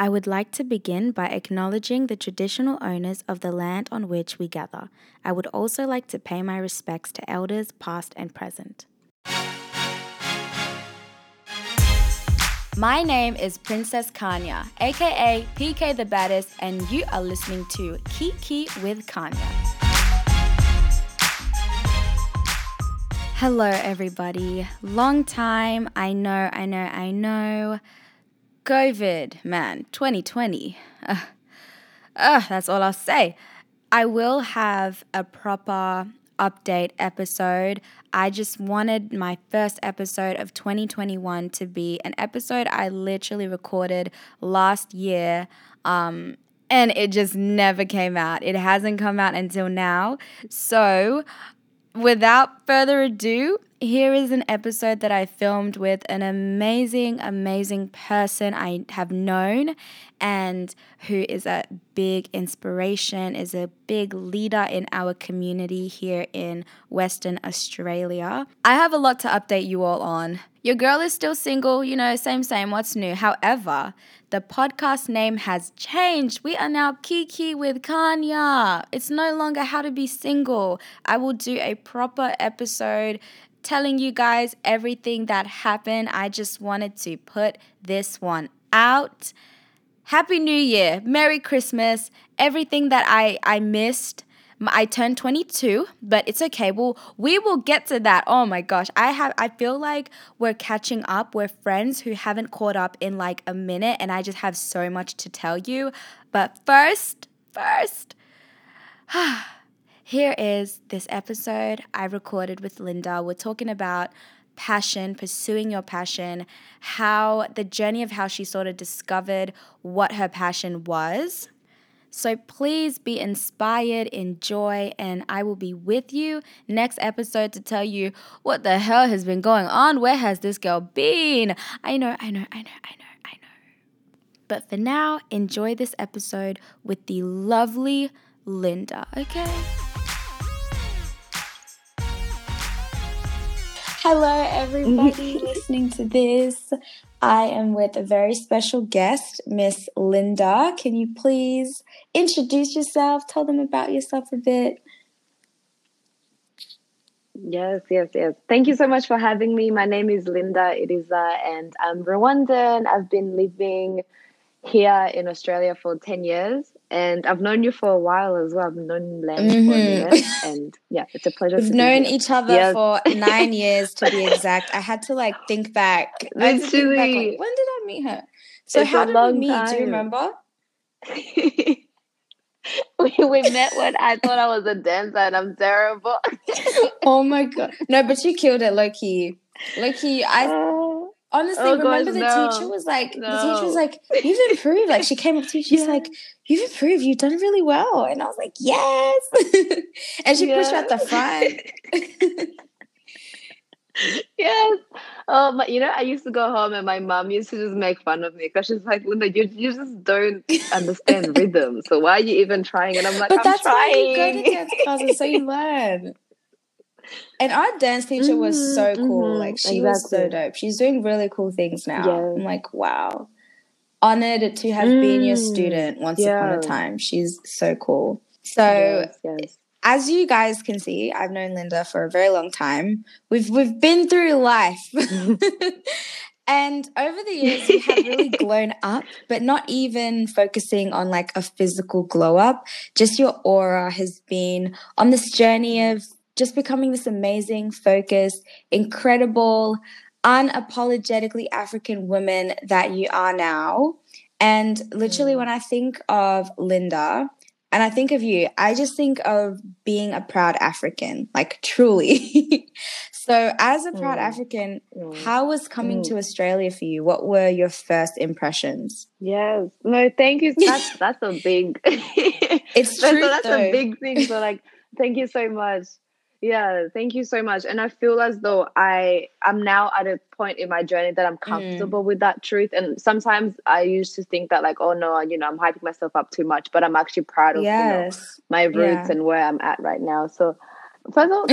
I would like to begin by acknowledging the traditional owners of the land on which we gather. I would also like to pay my respects to elders past and present. My name is Princess Kanya, aka PK the Baddest, and you are listening to Kiki with Kanya. Hello everybody. Long time, I know. COVID, man, 2020. That's all I'll say. I will have a proper update episode. I just wanted my first episode of 2021 to be an episode I literally recorded last year, and it just never came out. It hasn't come out until now. So without further ado, here is an episode that I filmed with an amazing person I have known and who is a big inspiration, is a big leader in our community here in Western Australia. I have a lot to update you all on. Your girl is still single, you know, same, what's new? However, the podcast name has changed. We are now Kiki with Kanya. It's no longer How to Be Single. I will do a proper episode telling you guys everything that happened. I just wanted to put this one out. Happy New Year. Merry Christmas. Everything that I missed. I turned 22, but it's okay. We will get to that. Oh my gosh. I feel like we're catching up. We're friends who haven't caught up in like a minute, and I just have so much to tell you. But first, here is this episode I recorded with Linda. We're talking about passion, pursuing your passion, how the journey of how she sort of discovered what her passion was. So please be inspired, enjoy, and I will be with you next episode to tell you what the hell has been going on. Where has this girl been? I know. But for now, enjoy this episode with the lovely Linda, okay? Hello everybody listening to this. I am with a very special guest, Miss Linda. Can you please introduce yourself? Tell them about yourself a bit. Yes. Thank you so much for having me. My name is Linda Iriza and I'm Rwandan. I've been living here in Australia for 10 years and I've known you for a while as well. I've known Len for a minute and yeah, it's a pleasure. We've known each other for 9 years to be exact. I had to like think back. Literally, like, when did I meet her? So how did we meet? Do you remember? we met when I thought I was a dancer and I'm terrible. Oh my god. No, but you killed it, Loki. Loki, honestly, teacher was like, no. The teacher was like, you've improved. Like, she came up to me, she's like, you've improved, you've done really well. And I was like, yes. And she pushed me at the front. Yes. Oh, but you know, I used to go home and my mom used to just make fun of me because she's like, Linda, you just don't understand rhythm. So why are you even trying? And I'm like, but that's why you go to dance classes, so you learn. And our dance teacher was so cool. Like, she was so dope. She's doing really cool things now. Yeah. I'm like, wow. Honored to have been your student once upon a time. She's so cool. So, as you guys can see, I've known Linda for a very long time. We've been through life. And over the years, you have really grown up, but not even focusing on like a physical glow up. Just your aura has been on this journey of just becoming this amazing, focused, incredible, unapologetically African woman that you are now. And literally when I think of Linda and I think of you, I just think of being a proud African, like truly. So as a proud African, how was coming to Australia for you? What were your first impressions? Yes. No, thank you. That's a big... It's true, a big thing. So like, thank you so much. Yeah, thank you so much. And I feel as though I'm now at a point in my journey that I'm comfortable with that truth. And sometimes I used to think that like, oh no, you know, I'm hyping myself up too much, but I'm actually proud of you know, my roots and where I'm at right now. So first of all,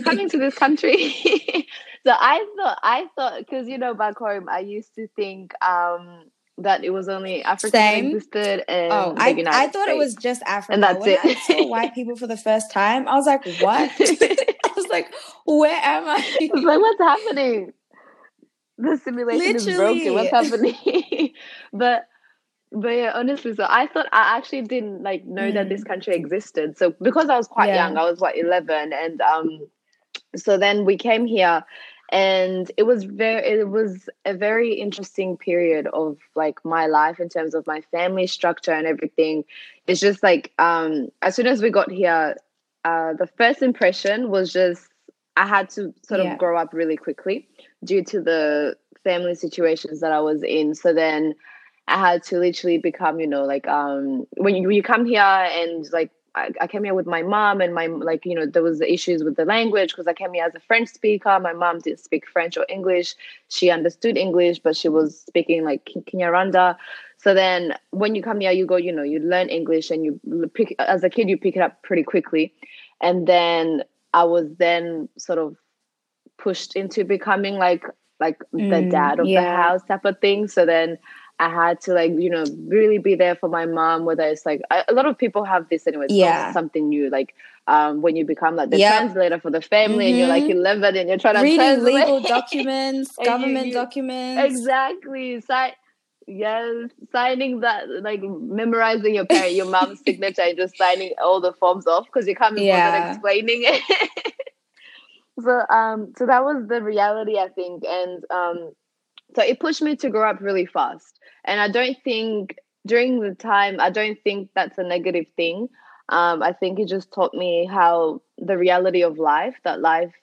coming to this country. So I thought, because you know, back home, I used to think that it was only Africa that existed and I thought it was just Africa. And that's when it. I saw white people for the first time, I was like, what? I was like, where am I? I was like, what's happening? The simulation is broken. What's happening? But yeah, honestly, so I thought I actually didn't like know that this country existed. So because I was quite young, I was like 11, and so then we came here, and it was a very interesting period of like my life in terms of my family structure and everything. It's just like as soon as we got here, the first impression was just I had to sort of grow up really quickly due to the family situations that I was in. So then I had to literally become, you know, like when you come here and like I came here with my mom, and my like, you know, there was issues with the language because I came here as a French speaker. My mom didn't speak French or English. She understood English, but she was speaking like Kinyarwanda. So then when you come here, you go, you know, you learn English and you pick, as a kid, you pick it up pretty quickly. And then I was then sort of pushed into becoming like the dad of the house type of thing. So then I had to like, you know, really be there for my mom, whether it's like a lot of people have this anyway. It's not something new. Like when you become like the translator for the family and you're like 11 and you're trying to translate legal documents, government documents. Exactly. Signing that, like memorizing your mom's signature and just signing all the forms off because you can't be bothered explaining it. So that was the reality, I think. And so it pushed me to grow up really fast. And I don't think during the time, I don't think that's a negative thing. I think it just taught me how the reality of life, that life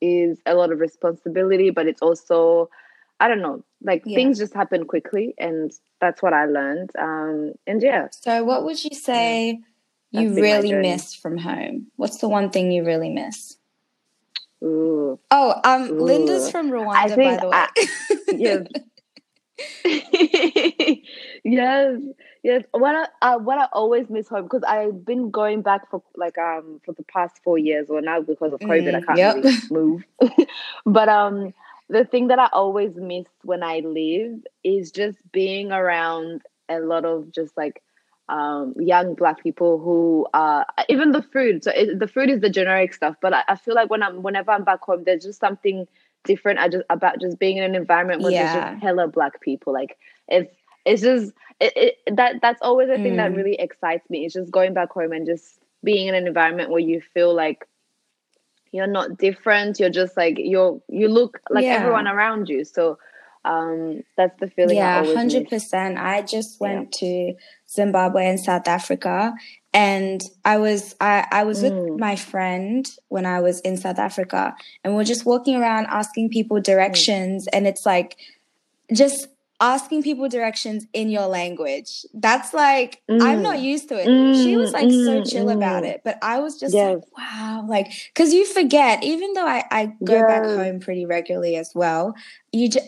is a lot of responsibility, but it's also, I don't know, like things just happen quickly. And that's what I learned. So what would you say you really miss from home? What's the one thing you really miss? Ooh. Oh, Linda's from Rwanda, by the way. Yes. What I always miss home, because I've been going back for like for the past 4 years, or now because of COVID, I can't really move. But the thing that I always miss when I leave is just being around a lot of just like young Black people who are even the food. So the food is the generic stuff, but I feel like whenever I'm back home, there's just something different. About being in an environment where there's just hella Black people. Like that's always a thing that really excites me. It's just going back home and just being in an environment where you feel like you're not different. You're just like you look like everyone around you. So that's the feeling. Yeah, 100%. I just went to Zimbabwe and South Africa, and I was with my friend when I was in South Africa, and we're just walking around asking people directions, and it's like just asking people directions in your language. That's like I'm not used to it. She was like so chill about it, but I was just like, wow, like because you forget. Even though I go back home pretty regularly as well,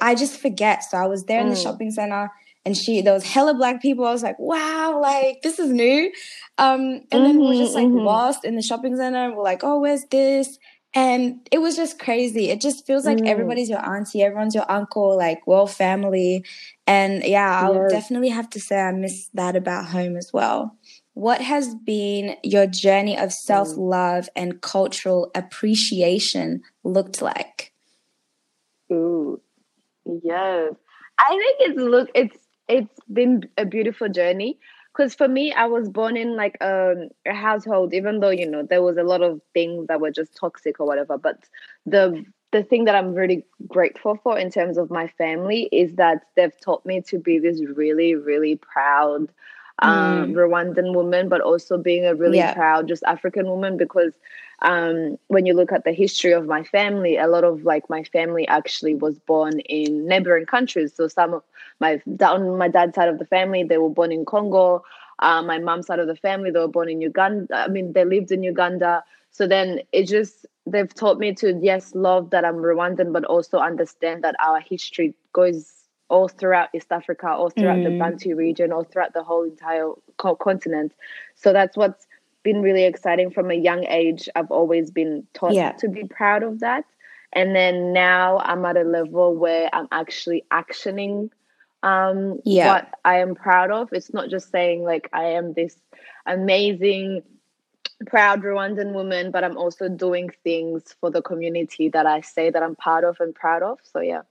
I just forget. So I was there in the shopping center, and there was hella Black people. I was like, wow, like this is new. And then we're just like lost in the shopping center, and we're like, oh, where's this? And it was just crazy. It just feels like everybody's your auntie, everyone's your uncle, like we're all family. And yeah, I'll definitely have to say I miss that about home as well. What has been your journey of self-love and cultural appreciation looked like? Ooh, yes. I think it's been a beautiful journey. Because for me, I was born in like a household, even though, you know, there was a lot of things that were just toxic or whatever. But the thing that I'm really grateful for in terms of my family is that they've taught me to be this really, really proud Rwandan woman, but also being a really proud just African woman. Because when you look at the history of my family, a lot of like my family actually was born in neighboring countries. So some of my dad's side of the family, they were born in Congo. My mom's side of the family, they were born in Uganda. I mean, they lived in Uganda. So then it just, they've taught me to, yes, love that I'm Rwandan, but also understand that our history goes all throughout East Africa, all throughout the Bantu region, all throughout the whole entire continent. So that's what's been really exciting. From a young age, I've always been taught to be proud of that. And then now I'm at a level where I'm actually actioning what I am proud of. It's not just saying like I am this amazing, proud Rwandan woman, but I'm also doing things for the community that I say that I'm part of and proud of. So yeah,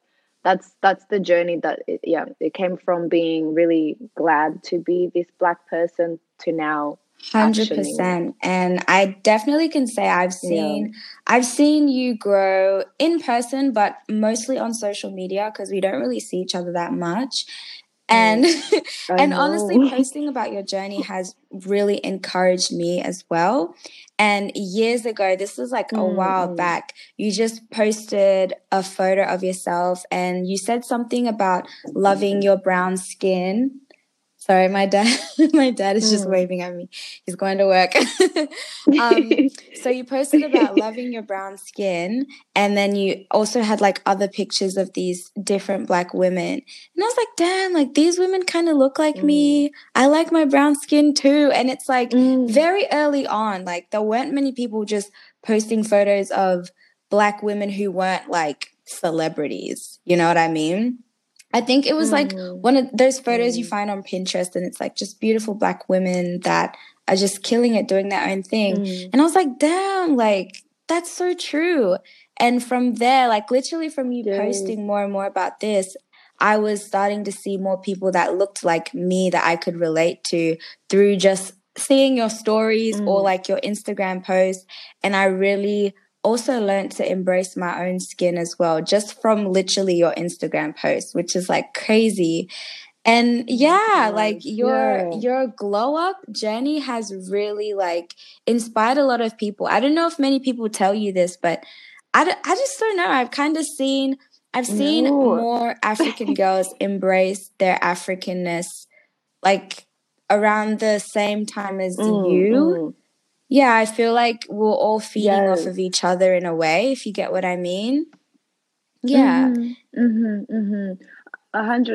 that's the journey that it came from being really glad to be this Black person to now. 100%. And I definitely can say I've seen you grow in person, but mostly on social media because we don't really see each other that much. And honestly, posting about your journey has really encouraged me as well. And years ago, this was like a while back, you just posted a photo of yourself and you said something about loving your brown skin. Sorry, my dad is just waving at me. He's going to work. So you posted about loving your brown skin, and then you also had like other pictures of these different Black women. And I was like, damn, like these women kind of look like me. I like my brown skin too. And it's like very early on, like there weren't many people just posting photos of Black women who weren't like celebrities. You know what I mean? I think it was like one of those photos you find on Pinterest and it's like just beautiful Black women that are just killing it, doing their own thing. And I was like, damn, like that's so true. And from there, like literally from you posting more and more about this, I was starting to see more people that looked like me that I could relate to through just seeing your stories or like your Instagram posts. And I really also learned to embrace my own skin as well, just from literally your Instagram post, which is like crazy. And yeah, like your glow up journey has really like inspired a lot of people. I don't know if many people tell you this, but I just don't know. I've kind of seen, I've seen more African girls embrace their Africanness like around the same time as you. Yeah, I feel like we're all feeding off of each other in a way, if you get what I mean. Yeah. 100%,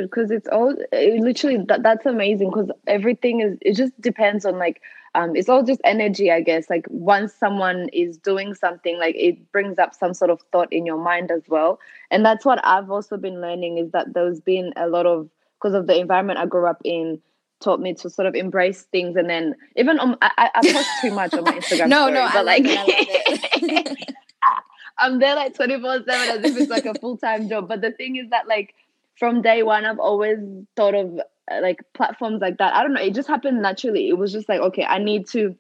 because it's all literally that's amazing because everything is, it just depends on like, it's all just energy, I guess. Like once someone is doing something, like it brings up some sort of thought in your mind as well. And that's what I've also been learning is that there's been a lot of, because of the environment I grew up in, taught me to sort of embrace things. And then even on I post too much on my Instagram story, but I love it. I'm there like 24/7 as if it's like a full-time job. But the thing is that like from day one I've always thought of like platforms like that. I don't know, it just happened naturally. It was just like, okay, I need to,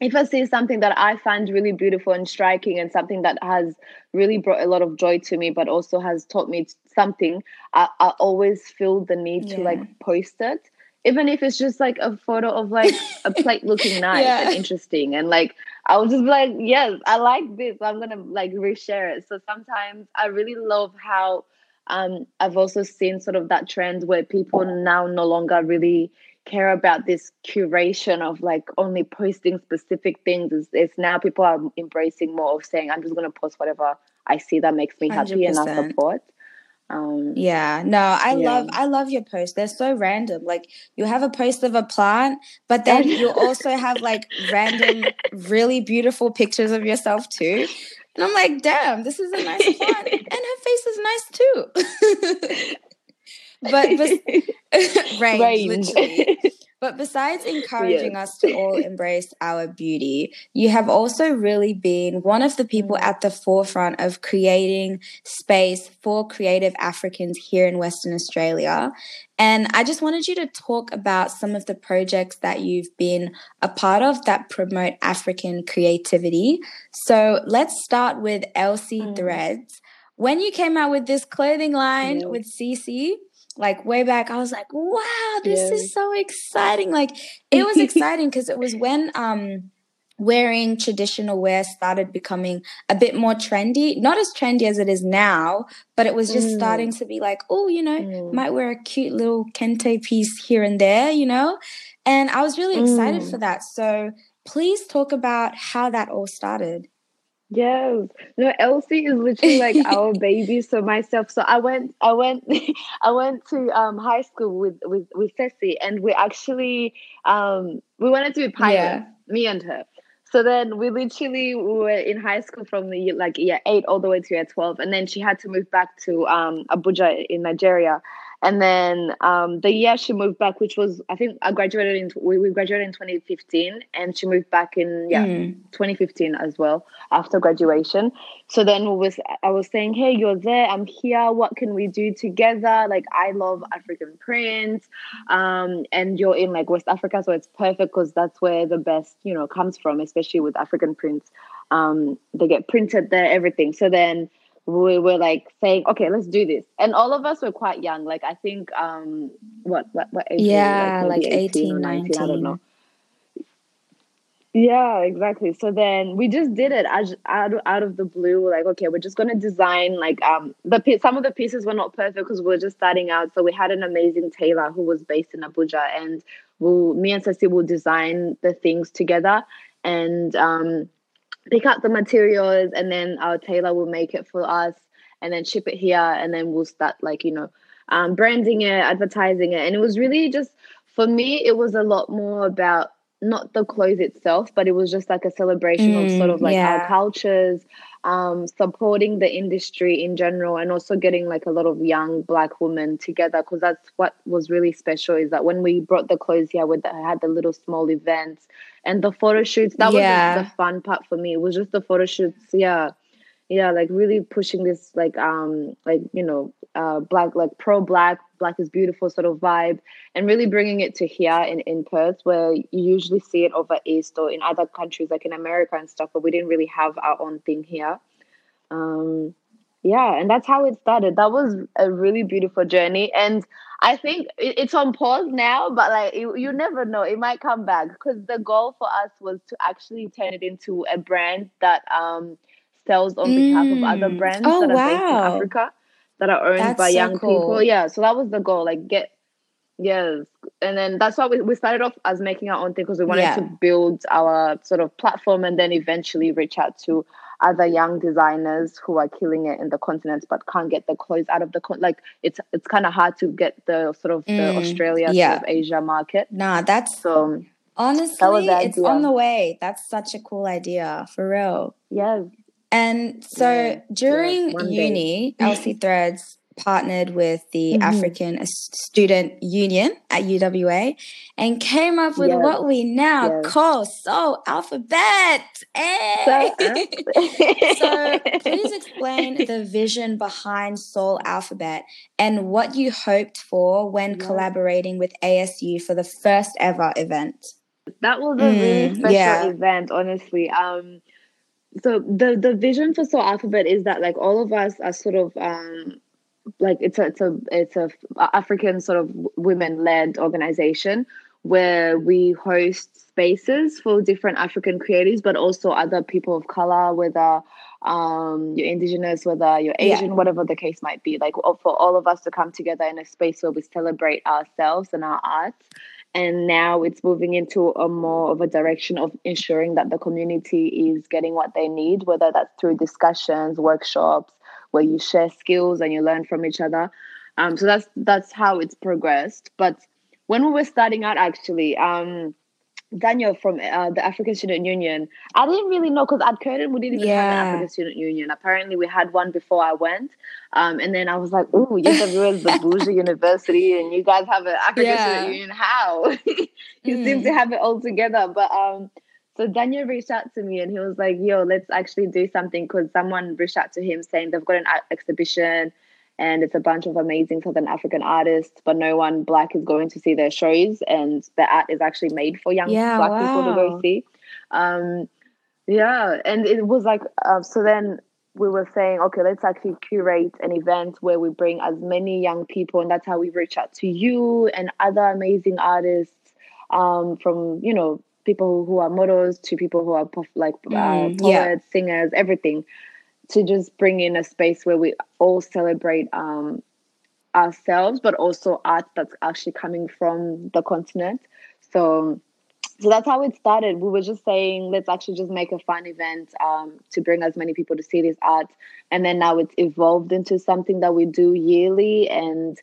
if I see something that I find really beautiful and striking and something that has really brought a lot of joy to me but also has taught me something, I always feel the need to like post it. Even if it's just like a photo of like a plate looking nice and interesting. And like, I was just like, yes, I like this. I'm going to like reshare it. So sometimes I really love how I've also seen sort of that trend where people now no longer really care about this curation of like only posting specific things. It's now people are embracing more of saying, I'm just going to post whatever I see that makes me happy 100%. And I support. I love your posts. They're so random. Like you have a post of a plant, but then you also have like random, really beautiful pictures of yourself too. And I'm like, damn, this is a nice plant, and her face is nice too. but range, literally. But besides encouraging us to all embrace our beauty, you have also really been one of the people at the forefront of creating space for creative Africans here in Western Australia. And I just wanted you to talk about some of the projects that you've been a part of that promote African creativity. So let's start with Elsie Threads. When you came out with this clothing line with Ceci, like way back, I was like, wow, this is so exciting. Like it was exciting because it was when wearing traditional wear started becoming a bit more trendy, not as trendy as it is now, but it was just starting to be like, oh, you know, might wear a cute little kente piece here and there, you know? And I was really excited for that. So please talk about how that all started. Yes. No, Elsie is literally like our baby. So myself, so I went to high school with Ceci, and we actually we wanted to be pilots, me and her. So then we were in high school from the like year 8 all the way to year 12, and then she had to move back to Abuja in Nigeria. And then the year she moved back, which was, I think I graduated in, we graduated in 2015, and she moved back in 2015 as well, after graduation. So then I was saying, hey, you're there, I'm here, what can we do together? Like, I love African prints, and you're in like West Africa, so it's perfect because that's where the best, you know, comes from, especially with African prints. They get printed there, everything. So then we were like saying, okay, let's do this. And all of us were quite young. Like, I think, what age? Yeah, like 18 or 19. I don't know. Yeah, exactly. So then we just did it out of the blue. We're like, okay, we're just going to design, like, some of the pieces were not perfect because we were just starting out. So we had an amazing tailor who was based in Abuja, and me and Ceci will design the things together and pick up the materials, and then our tailor will make it for us and then ship it here, and then we'll start, like, you know, branding it, advertising it. And it was really just, for me, it was a lot more about not the clothes itself, but it was just like a celebration of sort of like our cultures, supporting the industry in general, and also getting like a lot of young Black women together, because that's what was really special, is that when we brought the clothes here, we had the little small events and the photo shoots. That was the fun part for me. It was just the photo shoots, yeah, like really pushing this like, you know, Black, like pro Black is beautiful sort of vibe, and really bringing it to here in Perth, where you usually see it over East or in other countries like in America and stuff, but we didn't really have our own thing here. Yeah, and that's how it started. That was a really beautiful journey, and I think it's on pause now, but like you never know, it might come back, because the goal for us was to actually turn it into a brand that sells on behalf of other brands that are based in Africa, that are owned by young people. Yeah, so that was the goal, like and then that's why we started off as making our own thing, because we wanted to build our sort of platform and then eventually reach out to other young designers who are killing it in the continent but can't get the clothes out of the like it's kind of hard to get the sort of the Australia sort of Asia market. Nah, that's so honestly that it's on the way. That's such a cool idea, for real. Yes. And so during uni, Elsie Threads partnered with the African Student Union at UWA and came up with what we now call Soul Alphabet. Hey! So please explain the vision behind Soul Alphabet and what you hoped for when collaborating with ASU for the first ever event. That was a really special event, honestly. So the vision for Soul Alphabet is that, like, all of us are sort of like it's a African sort of women-led organization where we host spaces for different African creatives, but also other people of color, whether you're indigenous, whether you're Asian, whatever the case might be, like for all of us to come together in a space where we celebrate ourselves and our arts. And now it's moving into a more of a direction of ensuring that the community is getting what they need, whether that's through discussions, workshops, where you share skills and you learn from each other. So that's how it's progressed. But when we were starting out, actually, Daniel from the African Student Union, I didn't really know, because at Curtin we didn't even have an African Student Union. Apparently we had one before I went, and then I was like, "Ooh, UWA is the Abuja University, and you guys have an African Student Union? How?" You seem to have it all together. But so Daniel reached out to me, and he was like, "Yo, let's actually do something," because someone reached out to him saying they've got an exhibition, and it's a bunch of amazing Southern African artists, but no one Black is going to see their shows, and the art is actually made for young Black people to go see. And it was like, so then we were saying, okay, let's actually curate an event where we bring as many young people, and that's how we reach out to you and other amazing artists, from, you know, people who are models to people who are poets, singers, everything, to just bring in a space where we all celebrate ourselves, but also art that's actually coming from the continent. So that's how it started. We were just saying, let's actually just make a fun event to bring as many people to see this art. And then now it's evolved into something that we do yearly, and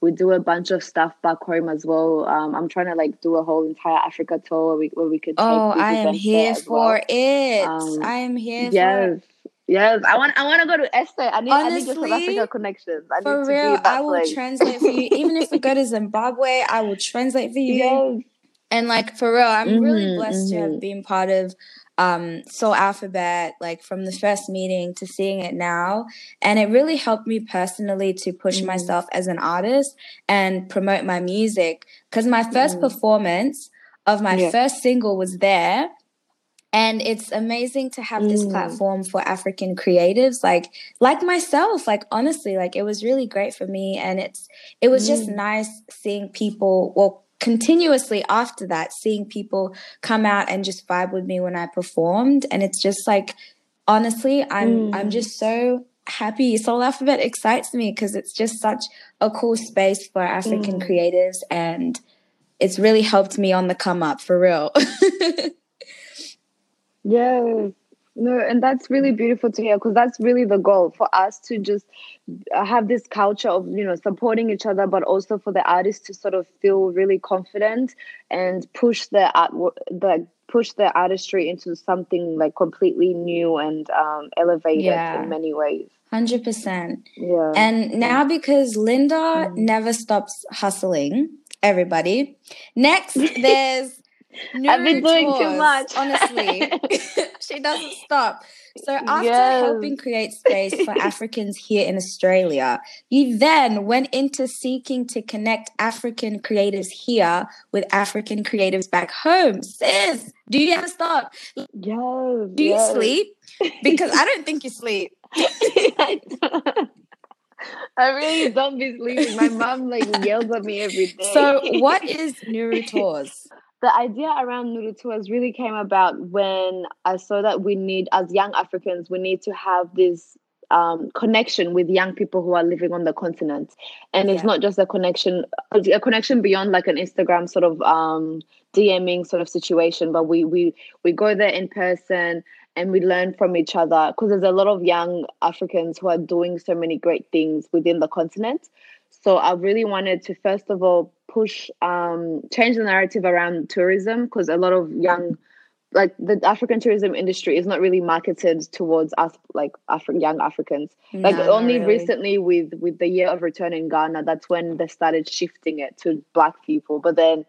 we do a bunch of stuff back home as well. I'm trying to, like, do a whole entire Africa tour where we could take these events there as well. I am here for it. Yes, I want to go to Esther. Honestly, I need your South Africa connections. I will translate for you. Even if we go to Zimbabwe, I will translate for you. Yes. And for real, I'm really blessed to have been part of Soul Alphabet, from the first meeting to seeing it now. And it really helped me personally to push myself as an artist and promote my music, because my first performance of my first single was there. And it's amazing to have this platform for African creatives, like myself. Honestly, it was really great for me. And it was just nice seeing people, continuously after that, seeing people come out and just vibe with me when I performed. And it's just honestly, I'm just so happy. Soul Alphabet excites me because it's just such a cool space for African creatives. And it's really helped me on the come up, for real. Yeah, no, and that's really beautiful to hear, because that's really the goal for us, to just have this culture of, supporting each other, but also for the artists to sort of feel really confident and push their artistry into something completely new and elevated in many ways. 100%. Yeah. And now, because Linda never stops hustling, everybody. Next, there's Nuru I've been doing Tours, too much. Honestly, she doesn't stop. So after helping create space for Africans here in Australia, you then went into seeking to connect African creatives here with African creatives back home. Sis, do you ever stop? Yes. Do you sleep? Because I don't think you sleep. I really don't be sleeping. My mom yells at me every day. So what is Nuru Tours? The idea around Nuru Tours really came about when I saw that we need, as young Africans, we need to have this connection with young people who are living on the continent. And it's not just a connection beyond an Instagram sort of DMing sort of situation, but we go there in person and we learn from each other, because there's a lot of young Africans who are doing so many great things within the continent. So I really wanted to, first of all, change the narrative around tourism, because a lot of young, the African tourism industry is not really marketed towards us, young Africans. Only really. Recently with the year of return in Ghana, that's when they started shifting it to Black people. But then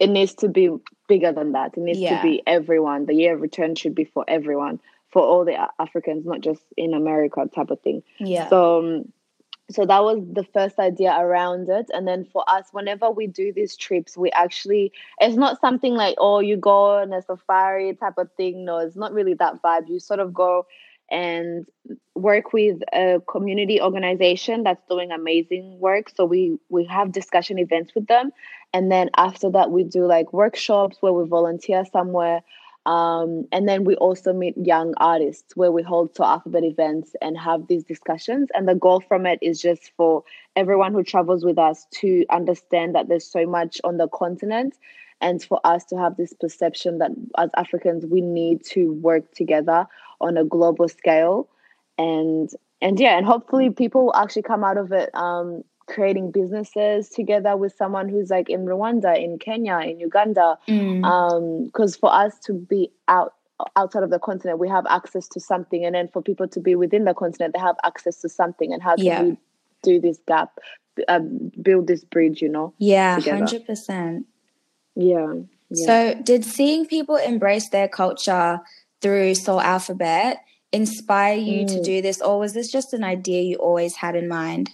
it needs to be bigger than that. It needs to be everyone. The year of return should be for everyone, for all the Africans, not just in America type of thing. Yeah. So that was the first idea around it. And then for us, whenever we do these trips, we actually, it's not something you go on a safari type of thing. No, it's not really that vibe. You sort of go and work with a community organization that's doing amazing work. So we have discussion events with them. And then after that, we do workshops where we volunteer somewhere. And then we also meet young artists where we hold Soul Alphabet events and have these discussions. And the goal from it is just for everyone who travels with us to understand that there's so much on the continent, and for us to have this perception that as Africans, we need to work together on a global scale. And hopefully people will actually come out of it creating businesses together with someone who's in Rwanda, in Kenya, in Uganda, because for us to be outside of the continent, we have access to something, and then for people to be within the continent, they have access to something. And how do we do this gap, build this bridge, together. 100%. Yeah. So did seeing people embrace their culture through Soul Alphabet inspire you to do this, or was this just an idea you always had in mind?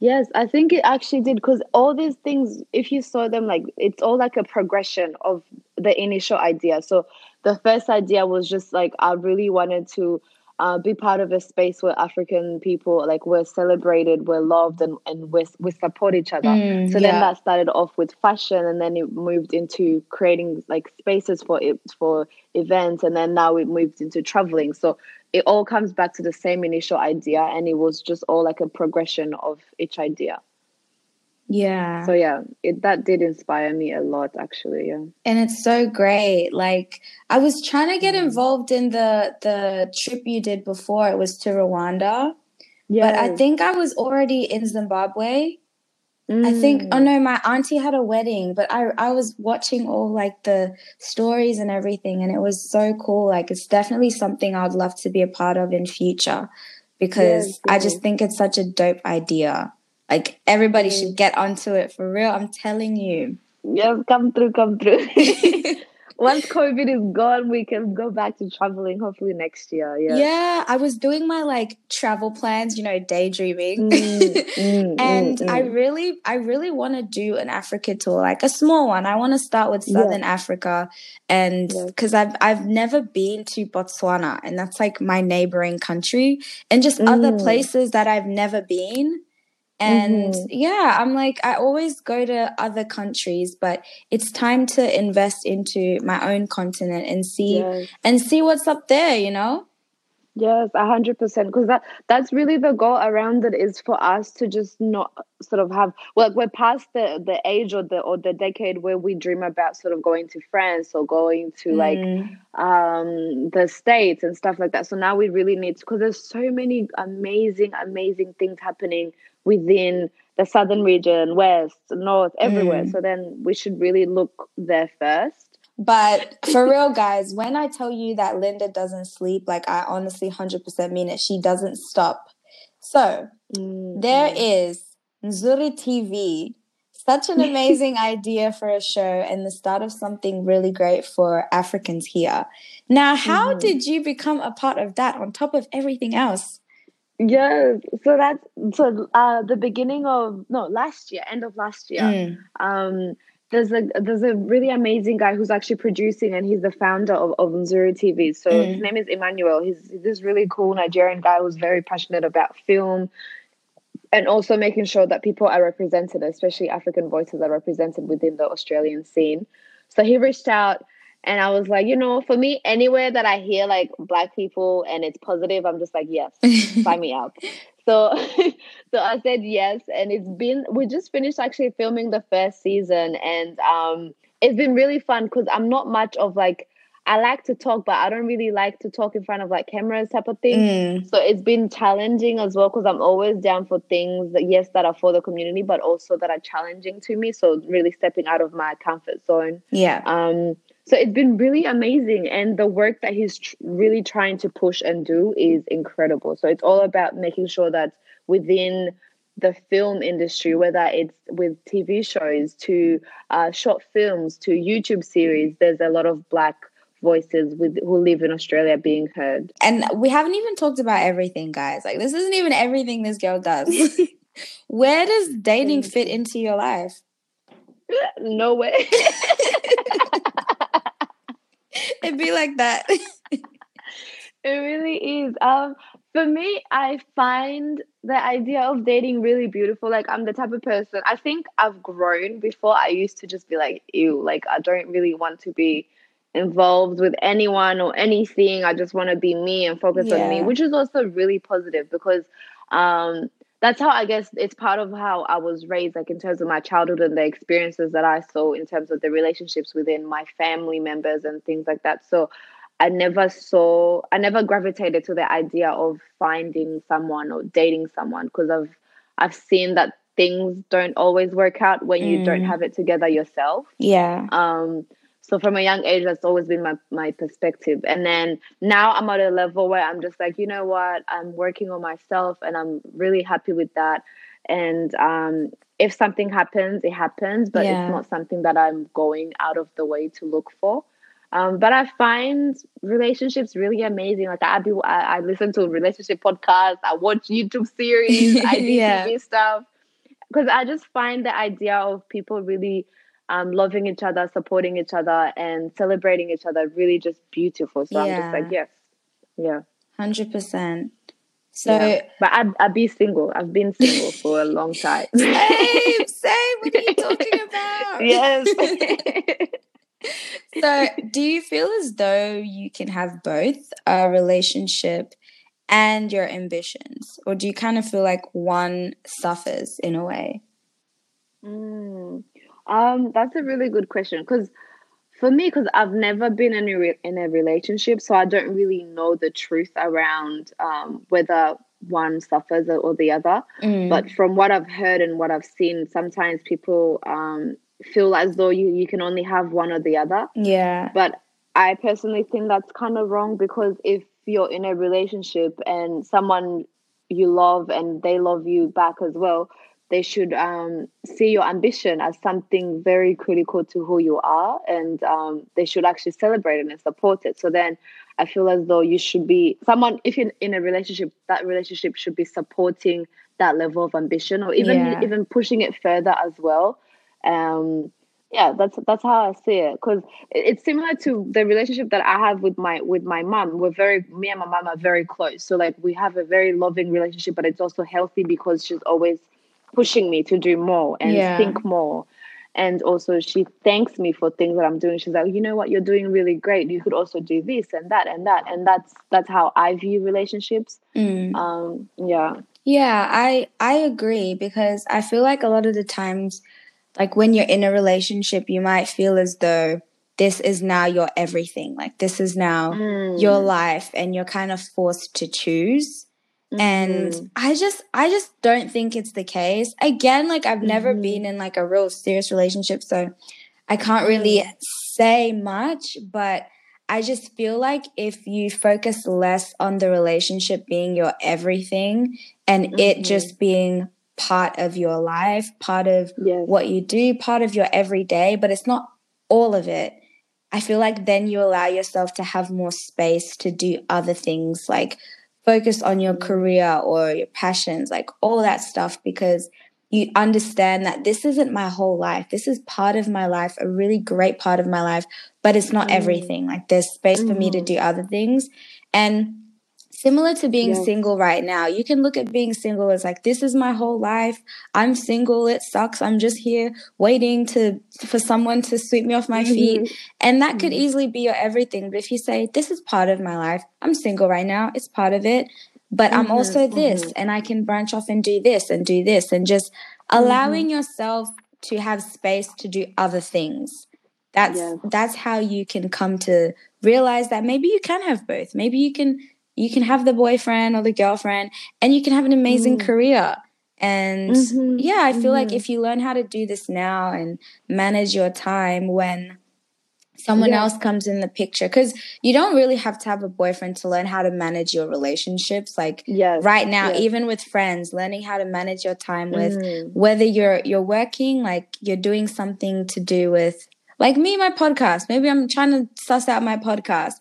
Yes, I think it actually did, because all these things, if you saw them, it's all a progression of the initial idea. So the first idea was just I really wanted to be part of a space where African people were celebrated, were loved, and we support each other. So then that started off with fashion, and then it moved into creating spaces for events, and then now it moved into traveling. So it all comes back to the same initial idea, and it was just all a progression of each idea. Yeah. So yeah, that did inspire me a lot, actually. Yeah. And it's so great. I was trying to get involved in the trip you did before. It was to Rwanda. Yeah. But I think I was already in Zimbabwe. I think, oh no, my auntie had a wedding, but I was watching all like the stories and everything, and it was so cool. Like, it's definitely something I'd love to be a part of in future, because yes, I just think it's such a dope idea. Like, everybody should get onto it for real. I'm telling you. Yes, come through. Once COVID is gone, we can go back to traveling, hopefully next year. Yeah, yeah. I was doing my like travel plans, you know, daydreaming. I really want to do an Africa tour, like a small one. I want to start with Southern Africa, and because I've never been to Botswana, and that's like my neighboring country, and just other places that I've never been. And I'm like, I always go to other countries, but it's time to invest into my own continent and see what's up there, you know? Yes, 100%. Because that's really the goal around it, is for us to just not sort of have, well, we're past the age or the decade where we dream about sort of going to France or going to like the States and stuff like that. So now we really need, because there's so many amazing things happening within the southern region, west, north, everywhere. So then we should really look there first. But for real, guys, when I tell you that Linda doesn't sleep, like, I honestly 100% mean it. She doesn't stop. So there is Nzuri TV, such an amazing idea for a show and the start of something really great for Africans here. Now, how did you become a part of that on top of everything else? Yeah, so last year, There's a really amazing guy who's actually producing, and he's the founder of Nzuri TV. So his name is Emmanuel. He's this really cool Nigerian guy who's very passionate about film and also making sure that people are represented, especially African voices are represented within the Australian scene. So he reached out, and I was like, you know, for me, anywhere that I hear like Black people and it's positive, I'm just like, yes, sign me up. So I said yes, and we just finished actually filming the first season, and it's been really fun, because I'm not much of like, I like to talk, but I don't really like to talk in front of like cameras type of thing. So it's been challenging as well, because I'm always down for things that are for the community, but also that are challenging to me. So really stepping out of my comfort zone. Yeah. So it's been really amazing, and the work that he's really trying to push and do is incredible. So it's all about making sure that within the film industry, whether it's with TV shows to short films to YouTube series, there's a lot of Black voices who live in Australia being heard. And we haven't even talked about everything, guys. Like, this isn't even everything this girl does. Where does dating fit into your life? No way. It'd be like that. It really is. For me, I find the idea of dating really beautiful. Like, I'm the type of person, I think I've grown. Before, I used to just be like, ew, like, I don't really want to be involved with anyone or anything. I just want to be me and focus on me, which is also really positive, because that's how, I guess, it's part of how I was raised, like in terms of my childhood and the experiences that I saw in terms of the relationships within my family members and things like that. So I never gravitated to the idea of finding someone or dating someone, because I've seen that things don't always work out when you don't have it together yourself. Yeah. So from a young age, that's always been my perspective. And then now I'm at a level where I'm just like, you know what, I'm working on myself, and I'm really happy with that. And if something happens, it happens, but it's not something that I'm going out of the way to look for. But I find relationships really amazing. Like, I listen to relationship podcasts, I watch YouTube series, I do TV stuff. Because I just find the idea of people really loving each other, supporting each other, and celebrating each other really just beautiful. So I'm just like, yes. Yeah. 100%. So, but I'd be single. I've been single for a long time. Same. What are you talking about? Yes. So do you feel as though you can have both a relationship and your ambitions? Or do you kind of feel like one suffers in a way? That's a really good question, because for me, I've never been in a relationship, so I don't really know the truth around whether one suffers or the other. But from what I've heard and what I've seen, sometimes people feel as though you can only have one or the other. Yeah. But I personally think that's kind of wrong, because if you're in a relationship and someone you love and they love you back as well, they should see your ambition as something very critical to who you are, and they should actually celebrate it and support it. So then I feel as though you should be someone, if you're in a relationship, that relationship should be supporting that level of ambition, or even pushing it further as well. Yeah, that's how I see it, because it's similar to the relationship that I have with my mom. Me and my mom are very close, so like we have a very loving relationship, but it's also healthy because she's always pushing me to do more and think more, and also she thanks me for things that I'm doing. She's like, you know what, you're doing really great, you could also do this and that and that, and that's how I view relationships. I agree, because I feel like a lot of the times, like when you're in a relationship, you might feel as though this is now your everything, like this is now your life, and you're kind of forced to choose. And I just don't think it's the case. Again, like I've never been in like a real serious relationship, so I can't really say much, but I just feel like if you focus less on the relationship being your everything and it just being part of your life, part of what you do, part of your everyday, but it's not all of it, I feel like then you allow yourself to have more space to do other things, like focus on your career or your passions, like all that stuff, because you understand that this isn't my whole life. This is part of my life, a really great part of my life, but it's not everything. Like there's space for me to do other things. And similar to being single right now, you can look at being single as like, this is my whole life. I'm single. It sucks. I'm just here waiting for someone to sweep me off my feet. And that could easily be your everything. But if you say, this is part of my life, I'm single right now, it's part of it, but I'm also this, and I can branch off and do this and do this, and just allowing yourself to have space to do other things. That's how you can come to realize that maybe you can have both. Maybe you can have the boyfriend or the girlfriend, and you can have an amazing career. And I feel like if you learn how to do this now and manage your time when someone else comes in the picture, because you don't really have to have a boyfriend to learn how to manage your relationships. Like right now, even with friends, learning how to manage your time with whether you're working, like you're doing something to do with, like me, my podcast. Maybe I'm trying to suss out my podcast.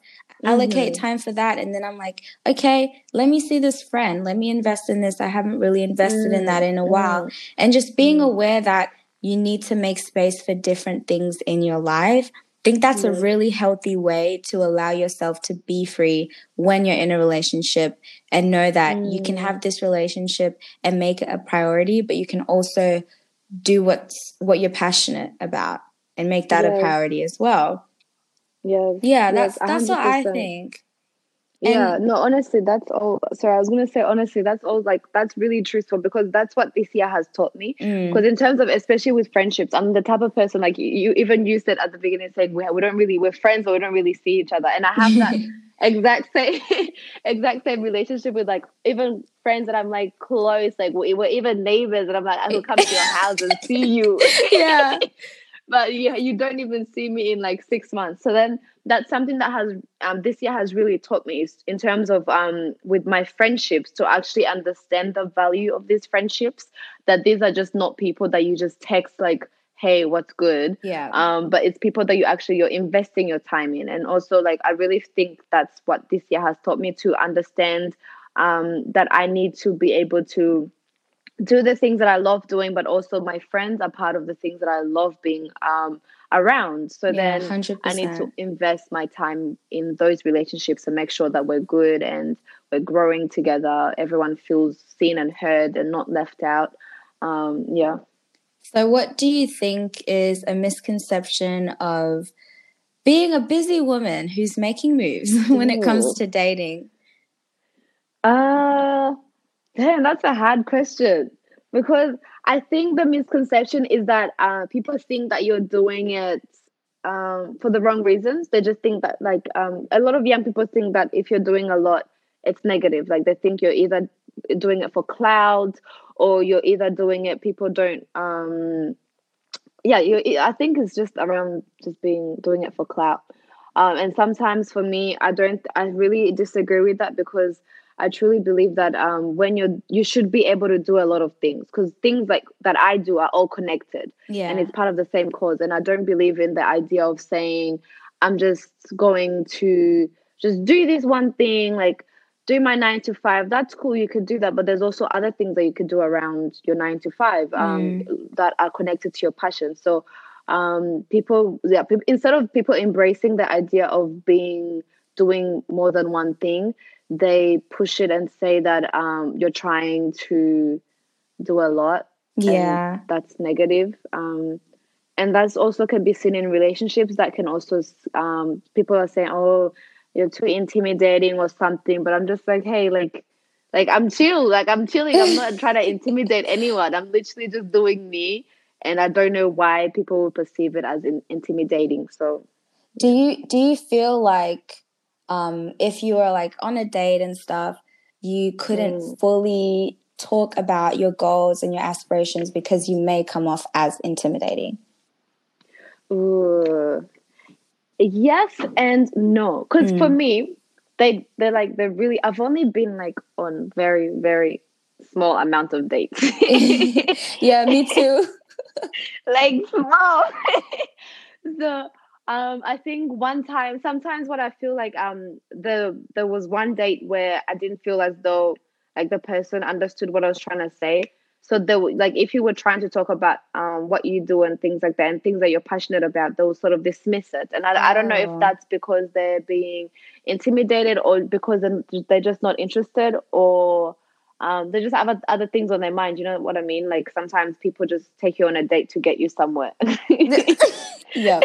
Allocate time for that, and then I'm like, okay, let me see this friend, let me invest in this, I haven't really invested in that in a while, and just being aware that you need to make space for different things in your life. I think that's a really healthy way to allow yourself to be free when you're in a relationship, and know that you can have this relationship and make it a priority, but you can also do what you're passionate about and make that a priority as well. That's what I think. Honestly, that's all like that's really truthful, because that's what this year has taught me. Because in terms of, especially with friendships, I'm the type of person, like you said at the beginning, saying we're friends but we don't really see each other, and I have that exact same relationship with like even friends that I'm like close, like we're even neighbors, and I'm like, I will come to your house and see you. But you don't even see me in like 6 months. So then that's something that has this year has really taught me, is in terms of with my friendships, to actually understand the value of these friendships, that these are just not people that you just text like, hey, what's good? But it's people that you're investing your time in. And also like, I really think that's what this year has taught me, to understand that I need to be able to do the things that I love doing, but also my friends are part of the things that I love being around. So then 100%. I need to invest my time in those relationships and make sure that we're good and we're growing together. Everyone feels seen and heard and not left out. So what do you think is a misconception of being a busy woman who's making moves when it comes to dating? Damn, that's a hard question, because I think the misconception is that people think that you're doing it for the wrong reasons. They just think that, like, a lot of young people think that if you're doing a lot, it's negative. Like, they think you're either doing it for clout, or you're either doing it, people don't, I think it's just around just doing it for clout. And sometimes for me, I really disagree with that, because I truly believe that when you should be able to do a lot of things, because things like that I do are all connected, and it's part of the same cause. And I don't believe in the idea of saying, I'm just going to just do this one thing, like do my 9 to 5. That's cool, you could do that, but there's also other things that you could do around your 9 to 5 that are connected to your passion. So instead of people embracing the idea of doing more than one thing, they push it and say that you're trying to do a lot. And that's negative. And that's also can be seen in relationships. That can also, people are saying, oh, you're too intimidating or something. But I'm just like, hey, like I'm chill. Like I'm chilling. I'm not trying to intimidate anyone. I'm literally just doing me. And I don't know why people will perceive it as intimidating. So do you feel like if you were like on a date and stuff, you couldn't fully talk about your goals and your aspirations because you may come off as intimidating? Ooh. Yes and no. Because for me, I've only been like on very, very small amount of dates. Yeah, me too. Like small. So I think one time, sometimes what I feel like there was one date where I didn't feel as though like the person understood what I was trying to say. So they were, like, if you were trying to talk about what you do and things like that and things that you're passionate about, they'll sort of dismiss it. And I don't know if that's because they're being intimidated or because they're just not interested, or they just have other things on their mind. You know what I mean? Like sometimes people just take you on a date to get you somewhere. Yeah.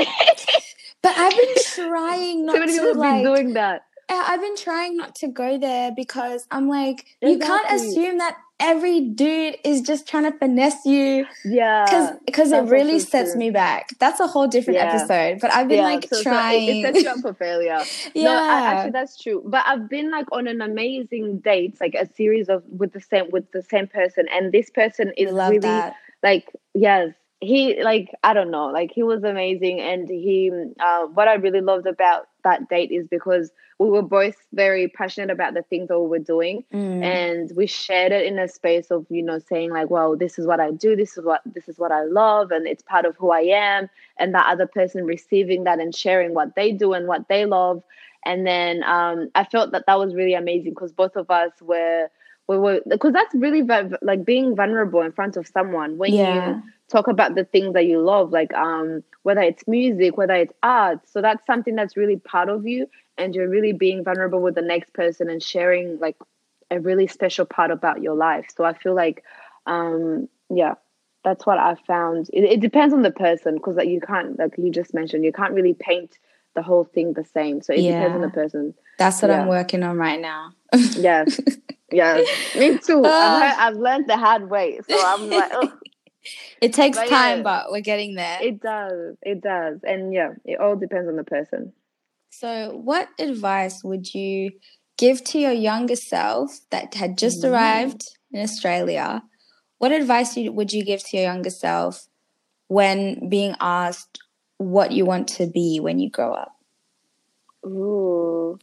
But I've been trying not to. So many people have been doing that. I've been trying not to go there because I'm like, you can't assume that every dude is just trying to finesse you. Yeah. Because it really sets me back. That's a whole different episode. But I've been trying. So it sets you up for failure. Yeah. No, actually, that's true. But I've been like on an amazing date, like a series of with the same person. And this person is really that. Like, yes. He, like, I don't know, like he was amazing. And he, what I really loved about that date is because we were both very passionate about the things that we were doing, and we shared it in a space of, you know, saying like, well, this is what I do, this is what I love, and it's part of who I am. And that other person receiving that and sharing what they do and what they love. And then I felt that was really amazing because both of us were because that's really like being vulnerable in front of someone when you talk about the things that you love, like whether it's music, whether it's art. So that's something that's really part of you, and you're really being vulnerable with the next person and sharing like a really special part about your life. So I feel like, that's what I found. It depends on the person, because like you can't, like you just mentioned, you can't really paint the whole thing the same. So it depends on the person. That's what I'm working on right now. Yes, yes, me too. I've learned the hard way, so I'm like, oh. It takes time, but we're getting there. It does. And it all depends on the person. So what advice would you give to your younger self that had just arrived in Australia? What advice would you give to your younger self when being asked what you want to be when you grow up? Ooh.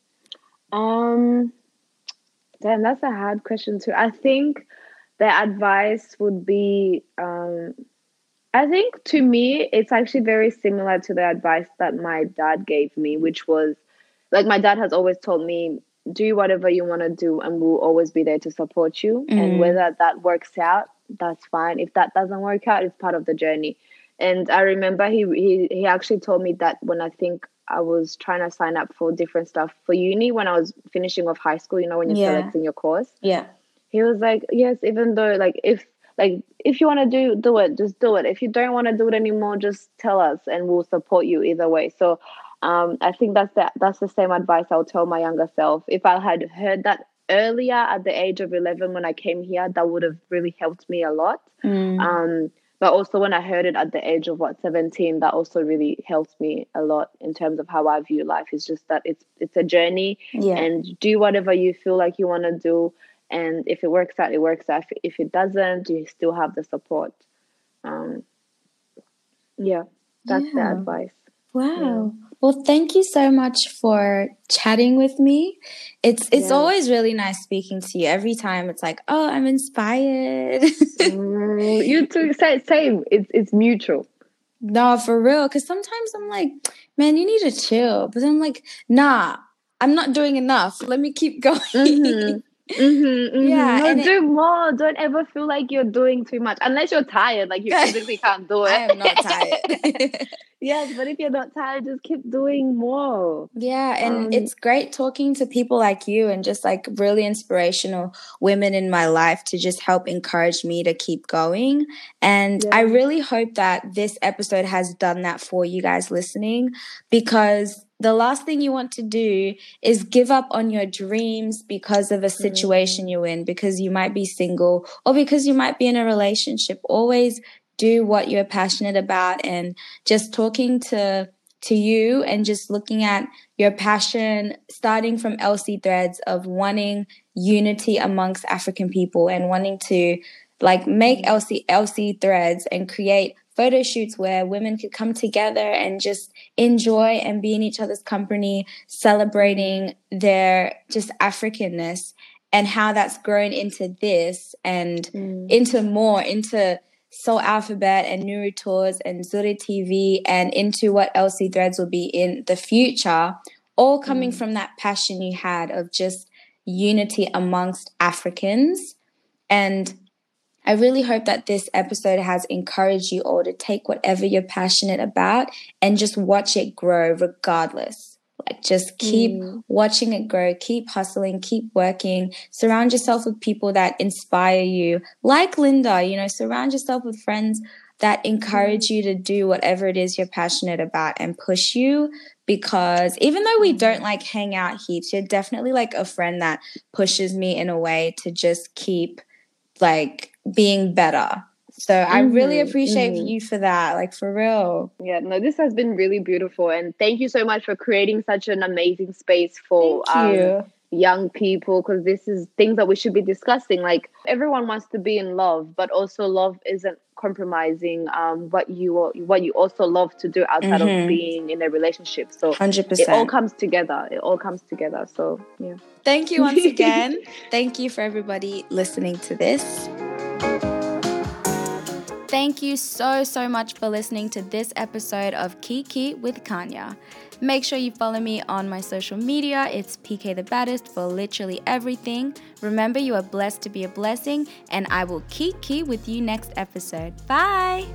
Damn, that's a hard question too. I think their advice would be, I think to me, it's actually very similar to the advice that my dad gave me, which was like, my dad has always told me, do whatever you want to do and we'll always be there to support you. Mm. And whether that works out, that's fine. If that doesn't work out, it's part of the journey. And I remember he actually told me that when I think I was trying to sign up for different stuff for uni when I was finishing off high school, you know, when you're selecting your course. Yeah. He was like, yes, even though if you want to do it, just do it. If you don't want to do it anymore, just tell us and we'll support you either way. So I think that's the same advice I'll tell my younger self. If I had heard that earlier at the age of 11 when I came here, that would have really helped me a lot. But also when I heard it at the age of 17, that also really helped me a lot in terms of how I view life. It's just that it's a journey, and do whatever you feel like you want to do. And if it works out, it works out. If it doesn't, you still have the support. The advice. Wow. Yeah. Well, thank you so much for chatting with me. It's always really nice speaking to you. Every time it's like, oh, I'm inspired. You too. Same. It's mutual. No, for real. Because sometimes I'm like, man, you need to chill. But then I'm like, nah, I'm not doing enough. Let me keep going. Yeah, no, do more. Don't ever feel like you're doing too much unless you're tired, like you physically can't do it. I am not tired. Yes, but if you're not tired, just keep doing more. Yeah, and it's great talking to people like you and just like really inspirational women in my life to just help encourage me to keep going. And I really hope that this episode has done that for you guys listening, because the last thing you want to do is give up on your dreams because of a situation you're in, because you might be single or because you might be in a relationship. Always do what you're passionate about, and just talking to you and just looking at your passion, starting from Elsie Threads of wanting unity amongst African people and wanting to like make Elsie Threads and create photo shoots where women could come together and just enjoy and be in each other's company, celebrating their just Africanness, and how that's grown into this and into Soul Alphabet and Nuru Tours and Nzuri TV and into what Elsie Threads will be in the future, all coming from that passion you had of just unity amongst Africans. And I really hope that this episode has encouraged you all to take whatever you're passionate about and just watch it grow regardless. Like just keep watching it grow, keep hustling, keep working, surround yourself with people that inspire you. Like Linda, you know, surround yourself with friends that encourage you to do whatever it is you're passionate about and push you, because even though we don't like hang out heaps, you're definitely like a friend that pushes me in a way to just keep like being better. So I really appreciate you for that, like for real. Yeah, no, this has been really beautiful, and thank you so much for creating such an amazing space for young people, because this is things that we should be discussing. Like everyone wants to be in love, but also love isn't compromising what you also love to do outside of being in a relationship. So 100%. It all comes together. So yeah, thank you once again. Thank you for everybody listening to this. Thank you so much for listening to this episode of Kiki with Kanya. Make sure you follow me on my social media. It's PK the Baddest for literally everything. Remember, you are blessed to be a blessing, and I will Kiki with you next episode. Bye!